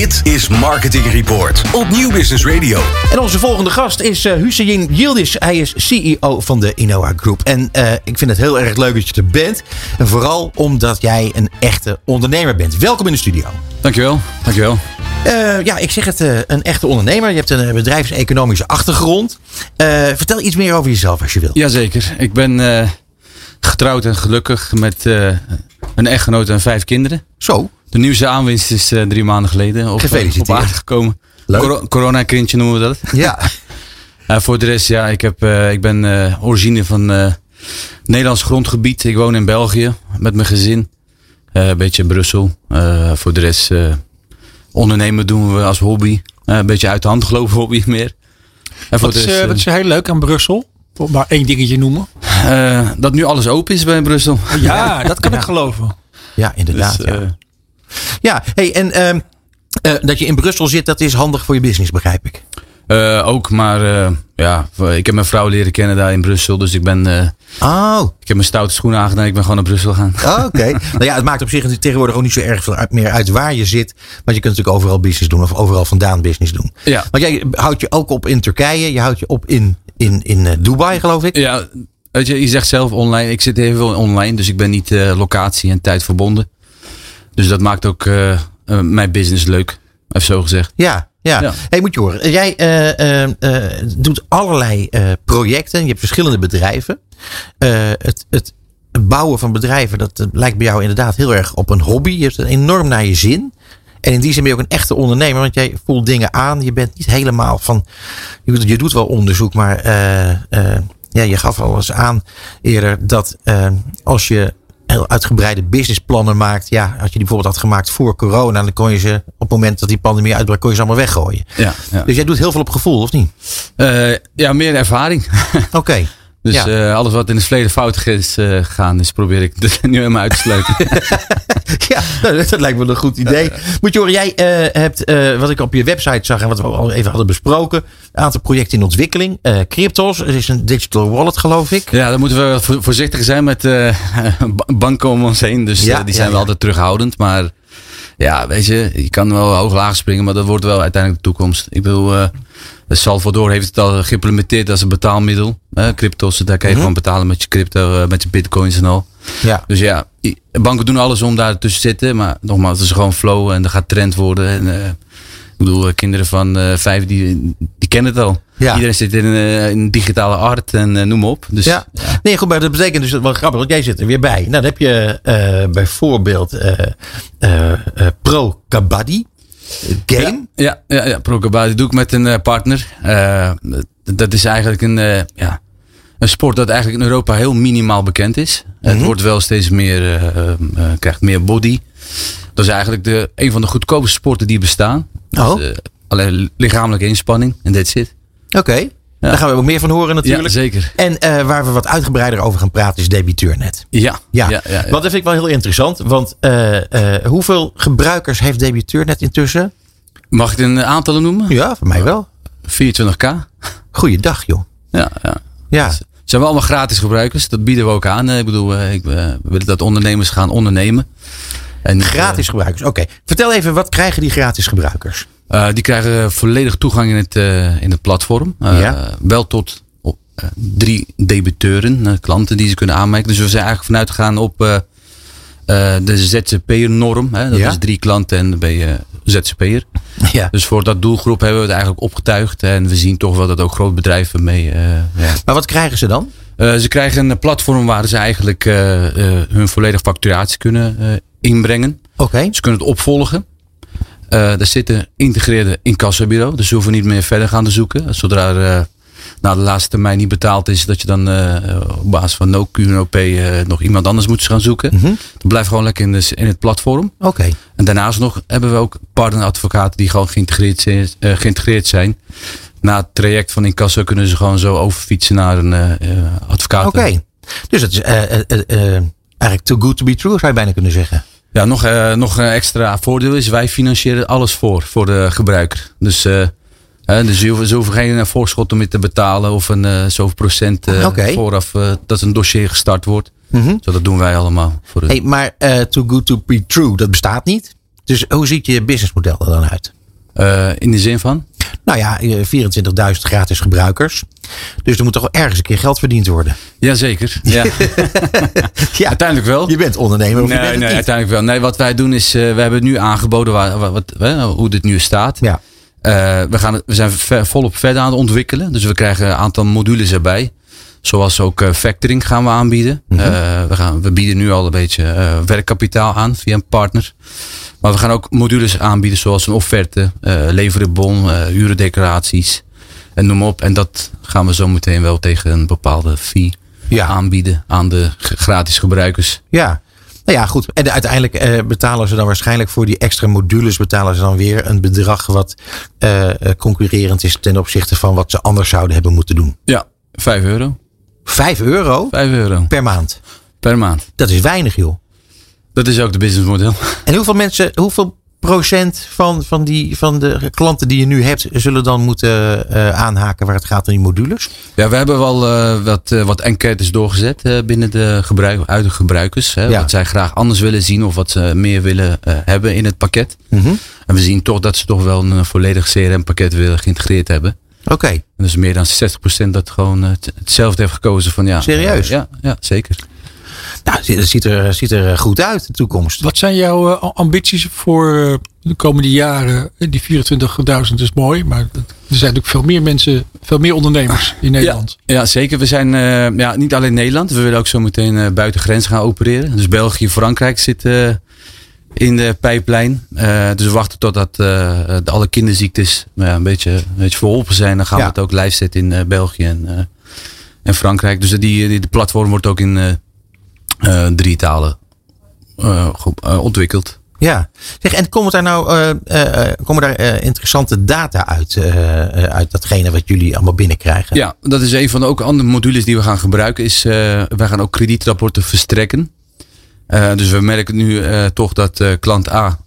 Dit is Marketing Report op Nieuw Business Radio. En onze volgende gast is Hüseyin Yildiz. Hij is CEO van de Inoa Group. En ik vind het heel erg leuk dat je er bent. En vooral omdat jij een echte ondernemer bent. Welkom in de studio. Dankjewel, dankjewel. Ik zeg het, een echte ondernemer. Je hebt een bedrijfseconomische achtergrond. Vertel iets meer over jezelf als je wil. Jazeker, ik ben getrouwd en gelukkig met een echtgenoot en 5 kinderen. Zo. De nieuwste aanwinst is 3 maanden geleden op aarde gekomen. Corona-kindje noemen we dat. Ja. Voor de rest, ja, ik ben origine van Nederlands grondgebied. Ik woon in België met mijn gezin. Een beetje in Brussel. Voor de rest, ondernemen doen we als hobby. Een beetje uit de hand gelopen hobby meer. Wat is heel leuk aan Brussel? Maar één dingetje noemen. Dat nu alles open is bij Brussel. Ja, dat kan ik geloven. Ja, inderdaad. Dus, dat je in Brussel zit, dat is handig voor je business, begrijp ik. Ik heb mijn vrouw leren kennen daar in Brussel. Dus ik ben... Ik heb mijn stoute schoenen aangedaan. Ik ben gewoon naar Brussel gegaan. Oké. Nou ja, het maakt op zich tegenwoordig ook niet zo erg veel meer uit waar je zit. Want je kunt natuurlijk overal business doen. Of overal vandaan business doen. Ja. Want jij houdt je ook op in Turkije. Je houdt je op in Dubai, geloof ik. Ja, weet je zegt zelf online. Ik zit heel veel online. Dus ik ben niet locatie en tijd verbonden. Dus dat maakt ook mijn business leuk. Even zo gezegd. Ja. Ja, ja. Hey, moet je horen. Jij doet allerlei projecten. Je hebt verschillende bedrijven. Het bouwen van bedrijven, dat lijkt bij jou inderdaad heel erg op een hobby. Je hebt het enorm naar je zin. En in die zin ben je ook een echte ondernemer. Want jij voelt dingen aan. Je bent niet helemaal van... Je doet wel onderzoek, maar je gaf al eens aan eerder dat als je... heel uitgebreide businessplannen maakt. Ja, als je die bijvoorbeeld had gemaakt voor corona, dan kon je ze op het moment dat die pandemie uitbrak, kon je ze allemaal weggooien. Ja, ja. Dus jij doet heel veel op gevoel, of niet? Meer ervaring. Oké. Dus ja. Alles wat in het verleden fout is gegaan, dus probeer ik dat nu helemaal uit te sluiten. Ja, dat lijkt me een goed idee. Moet je horen, jij hebt, wat ik op je website zag en wat we al even hadden besproken, een aantal projecten in ontwikkeling. Cryptos, er is een digital wallet, geloof ik. Ja, daar moeten we voorzichtig zijn met banken om ons heen. Dus die zijn wel altijd terughoudend. Maar ja, weet je kan wel hoog laag springen, maar dat wordt wel uiteindelijk de toekomst. Ik bedoel... Salvador heeft het al geïmplementeerd als een betaalmiddel. Cryptos, daar kan je gewoon betalen met je crypto, met je bitcoins en al. Ja. Dus ja, banken doen alles om daar tussen te zitten. Maar nogmaals, het is gewoon flow en dat gaat trend worden. En, ik bedoel, kinderen van 5, die kennen het al. Ja. Iedereen zit in digitale art en noem maar op. Dus, ja. Nee, goed, maar dat betekent dus wel grappig, want jij zit er weer bij. Nou, dan heb je bijvoorbeeld Pro Kabaddi. Game? Ja, Pro Kabaddi doe ik met een partner. Dat is eigenlijk een sport dat eigenlijk in Europa heel minimaal bekend is. Mm-hmm. Het wordt wel steeds meer, krijgt meer body. Dat is eigenlijk een van de goedkoopste sporten die bestaan. Oh. Dus, alleen lichamelijke inspanning en that's it. Oké. Ja. Daar gaan we ook meer van horen natuurlijk. Ja, zeker. En waar we wat uitgebreider over gaan praten is debiteurnet. Ja. Want dat vind ik wel heel interessant. Want hoeveel gebruikers heeft debiteurnet intussen? Mag ik een aantal noemen? Ja, voor mij wel. 24.000. Goeiedag joh. Ja. Dus, zijn we allemaal gratis gebruikers. Dat bieden we ook aan. Ik bedoel, we willen dat ondernemers gaan ondernemen. En, gratis gebruikers, oké. Vertel even, wat krijgen die gratis gebruikers? Die krijgen volledig toegang in het platform. Wel tot 3 debiteuren, klanten die ze kunnen aanmerken. Dus we zijn eigenlijk vanuit gegaan op de ZZP'er norm. Dat is 3 klanten en dan ben je ZZP'er. Ja. Dus voor dat doelgroep hebben we het eigenlijk opgetuigd. En we zien toch wel dat ook groot bedrijven mee... Maar wat krijgen ze dan? Ze krijgen een platform waar ze eigenlijk hun volledige facturatie kunnen inbrengen. Okay. Ze kunnen het opvolgen. Daar zit een geïntegreerde incassobureau. Dus ze hoeven niet meer verder gaan te zoeken. Zodra na de laatste termijn niet betaald is, dat je dan op basis van no QNOP nog iemand anders moet gaan zoeken. Mm-hmm. Dat blijft gewoon lekker in het platform. Okay. En daarnaast nog hebben we ook partneradvocaten die gewoon geïntegreerd zijn. Na het traject van incasso kunnen ze gewoon zo overfietsen naar een advocaat. Oké. Dus dat is eigenlijk too good to be true, zou je bijna kunnen zeggen. Ja, nog een extra voordeel is, wij financieren alles voor de gebruiker. Dus, ze hoeven geen voorschot om mee te betalen of een zoveel procent vooraf dat een dossier gestart wordt. Mm-hmm. Zo, dat doen wij allemaal voor hun. Hey, maar too good to be true, dat bestaat niet? Dus hoe ziet je businessmodel er dan uit? In de zin van? Nou ja, 24.000 gratis gebruikers. Dus er moet toch wel ergens een keer geld verdiend worden? Jazeker. Ja. Ja. Uiteindelijk wel. Je bent ondernemer of je bent niet? Uiteindelijk wel. Nee, wat wij doen is, we hebben nu aangeboden hoe dit nu staat. Ja. We zijn volop verder aan het ontwikkelen. Dus we krijgen een aantal modules erbij. Zoals ook factoring gaan we aanbieden. Mm-hmm. We bieden nu al een beetje werkkapitaal aan via een partner. Maar we gaan ook modules aanbieden zoals een offerte, leverenbon, huurdeclaraties en noem op. En dat gaan we zo meteen wel tegen een bepaalde fee aanbieden aan de gratis gebruikers. Ja. Nou ja, goed. En uiteindelijk betalen ze dan waarschijnlijk voor die extra modules weer een bedrag wat concurrerend is ten opzichte van wat ze anders zouden hebben moeten doen. Ja, €5. €5? Per maand? Per maand. Dat is weinig, joh. Dat is ook de businessmodel. En hoeveel procent van de klanten die je nu hebt zullen dan moeten aanhaken waar het gaat om die modules? Ja, we hebben wel wat enquêtes doorgezet binnen de gebruikers. Hè, ja. Wat zij graag anders willen zien of wat ze meer willen hebben in het pakket. Mm-hmm. En we zien toch dat ze toch wel een volledig CRM-pakket willen geïntegreerd hebben. Oké. Dus meer dan 60% dat gewoon hetzelfde heeft gekozen van ja. Serieus? Ja, zeker. Nou, dat ziet er goed uit, de toekomst. Wat zijn jouw ambities voor de komende jaren? Die 24.000 is mooi, maar er zijn natuurlijk veel meer mensen, veel meer ondernemers in Nederland. Ja, zeker. We zijn niet alleen Nederland. We willen ook zo meteen buiten grens gaan opereren. Dus België, Frankrijk zitten in de pijplijn. Dus we wachten totdat alle kinderziektes een beetje verholpen zijn. Dan gaan we het ook live zetten in België en Frankrijk. Dus de platform wordt ook in... 3 talen ontwikkeld. Ja. Zeg, en komen daar interessante data uit datgene wat jullie allemaal binnenkrijgen? Ja, dat is een van de ook andere modules die we gaan gebruiken. Wij gaan ook kredietrapporten verstrekken. Dus we merken nu toch dat klant A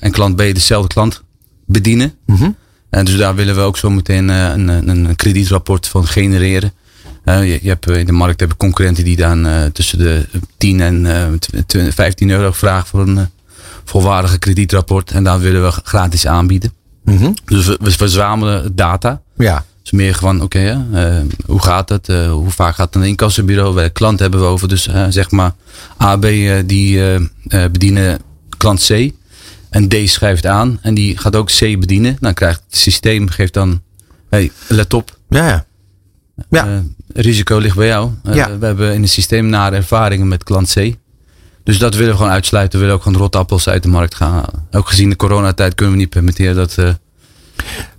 en klant B dezelfde klant bedienen. Mm-hmm. Dus daar willen we ook zo meteen een kredietrapport van genereren. Je hebt in de markt concurrenten die dan tussen de 10 en €15 vragen voor een volwaardige kredietrapport. En dat willen we gratis aanbieden. Mm-hmm. Dus we verzamelen data. Ja. Dus meer gewoon, hoe gaat het? Hoe vaak gaat het een incassobureau? Welke klant hebben we over? Dus zeg maar A, B die bedienen klant C. En D schrijft aan. En die gaat ook C bedienen. Dan krijgt het systeem, geeft dan, let op. Ja. Ja. Risico ligt bij jou. We hebben in het systeem nare ervaringen met klant C. Dus dat willen we gewoon uitsluiten. We willen ook gewoon rotappels uit de markt gaan halen. Ook gezien de coronatijd kunnen we niet permitteren dat...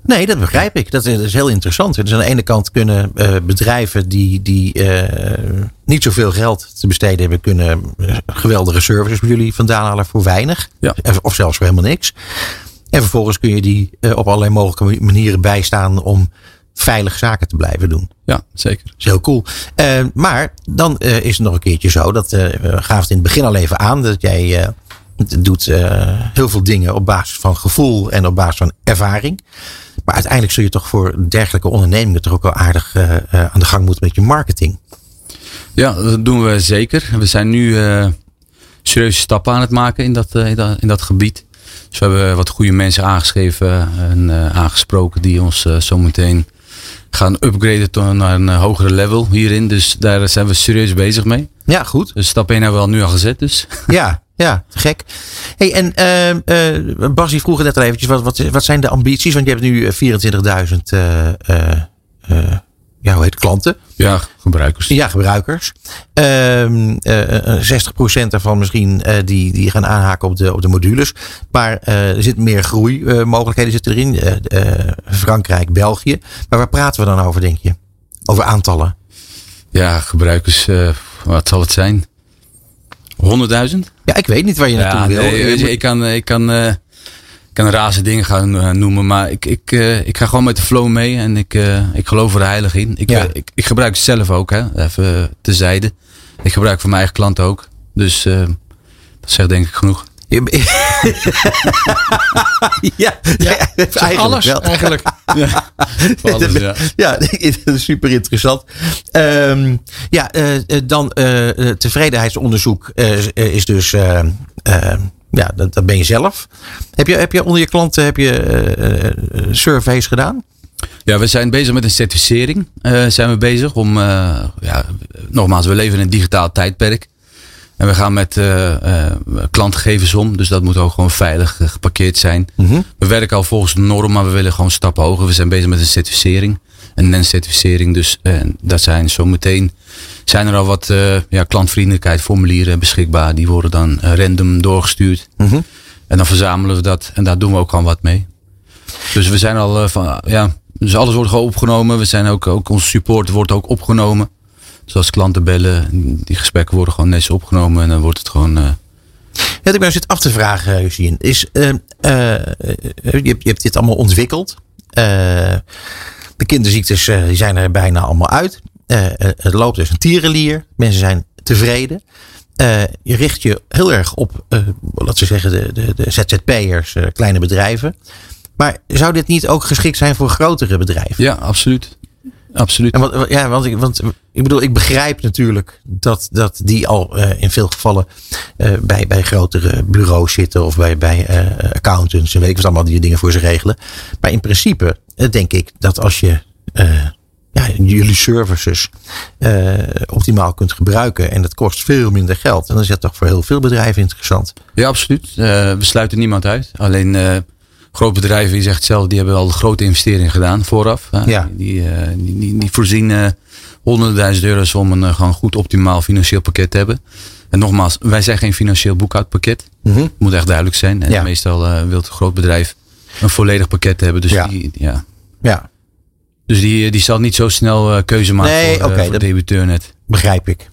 Nee, dat begrijp ik. Dat is heel interessant. Dus aan de ene kant kunnen bedrijven die niet zoveel geld te besteden hebben... kunnen geweldige services bij jullie vandaan halen voor weinig. Ja. Of zelfs voor helemaal niks. En vervolgens kun je die op allerlei mogelijke manieren bijstaan... om veilig zaken te blijven doen. Ja, zeker. Dat is heel cool. Maar dan is het nog een keertje zo. Dat gaaf het in het begin al even aan. Dat jij doet heel veel dingen op basis van gevoel. En op basis van ervaring. Maar uiteindelijk zul je toch voor dergelijke ondernemingen. Toch ook wel aardig aan de gang moeten met je marketing. Ja, dat doen we zeker. We zijn nu serieuze stappen aan het maken in dat gebied. Dus we hebben wat goede mensen aangeschreven. En aangesproken. Die ons zo meteen... gaan upgraden naar een hogere level hierin. Dus daar zijn we serieus bezig mee. Ja, goed. Dus stap 1 hebben we nu al gezet dus. Ja, te gek. Hey, en Basie vroeg net al eventjes, wat zijn de ambities? Want je hebt nu 24.000 klanten. Ja, gebruikers. Ja, gebruikers. 60% daarvan misschien die gaan aanhaken op de modules. Maar er zit meer groeimogelijkheden zitten erin. Frankrijk, België. Maar waar praten we dan over, denk je? Over aantallen? Ja, gebruikers. Wat zal het zijn? 100.000? Ja, ik weet niet waar je naartoe wil. Nee, ik kan razen dingen gaan noemen, maar ik ga gewoon met de flow mee en ik geloof er heilig in. Ik gebruik het zelf ook, hè, even terzijde. Ik gebruik voor mijn eigen klanten ook. Dus dat zegt denk ik genoeg. Eigenlijk. Alles, ja. Ja, dat is super interessant. Dan tevredenheidsonderzoek is dus... Ja, dat ben je zelf. Heb je onder je klanten surveys gedaan? Ja, we zijn bezig met een certificering. Om, nogmaals, we leven in een digitaal tijdperk. En we gaan met klantgegevens om. Dus dat moet ook gewoon veilig geparkeerd zijn. Mm-hmm. We werken al volgens de norm, maar we willen gewoon stappen hoger. We zijn bezig met een certificering. Een NEN-certificering. Dus dat zijn zometeen... Zijn er al wat klantvriendelijkheidsformulieren beschikbaar. Die worden dan random doorgestuurd. Mm-hmm. En dan verzamelen we dat. En daar doen we ook gewoon wat mee. Dus we zijn al dus alles wordt gewoon opgenomen. We zijn ook onze support wordt ook opgenomen. Dus als klanten bellen, die gesprekken worden gewoon netjes opgenomen en dan wordt het gewoon. Ja, ik ben zit af te vragen, Hüseyin. Je hebt dit allemaal ontwikkeld. De kinderziektes zijn er bijna allemaal uit. Het loopt dus een tierenlier. Mensen zijn tevreden. Je richt je heel erg op, de ZZP'ers, kleine bedrijven. Maar zou dit niet ook geschikt zijn voor grotere bedrijven? Ja, absoluut. Absoluut. Ik begrijp natuurlijk dat die al in veel gevallen bij grotere bureaus zitten. Of bij accountants en weet ik wat allemaal die dingen voor ze regelen. Maar in principe denk ik dat als je jullie services optimaal kunt gebruiken. En dat kost veel minder geld. En dan is dat toch voor heel veel bedrijven interessant. Ja, absoluut. We sluiten niemand uit. Alleen... Grootbedrijven, je zegt hetzelfde, die hebben al grote investeringen gedaan vooraf. Ja. Die voorzien €100.000 om een gewoon goed optimaal financieel pakket te hebben. En nogmaals, wij zijn geen financieel boekhoudpakket. Mm-hmm. Dat moet echt duidelijk zijn. En meestal wil het groot bedrijf een volledig pakket hebben. Dus die zal niet zo snel keuze maken voor debiteurnet. Begrijp ik.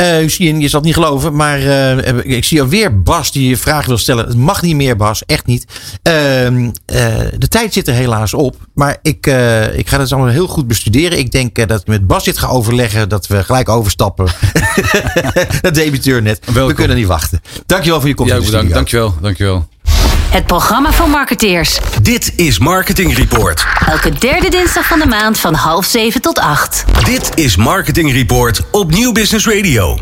Hüseyin, je zal het niet geloven, maar ik zie alweer Bas die je vraag wil stellen. Het mag niet meer, Bas. Echt niet. De tijd zit er helaas op. Maar ik ga dat allemaal heel goed bestuderen. Ik denk dat ik met Bas dit ga overleggen. Dat we gelijk overstappen. Dat debiteurnet. Welkom. We kunnen niet wachten. Dankjewel voor je komst. Ja, bedankt. Dankjewel. Het programma voor marketeers. Dit is Marketing Report. Elke derde dinsdag van de maand van 6:30 tot 8:00. Dit is Marketing Report op Nieuw Business Radio.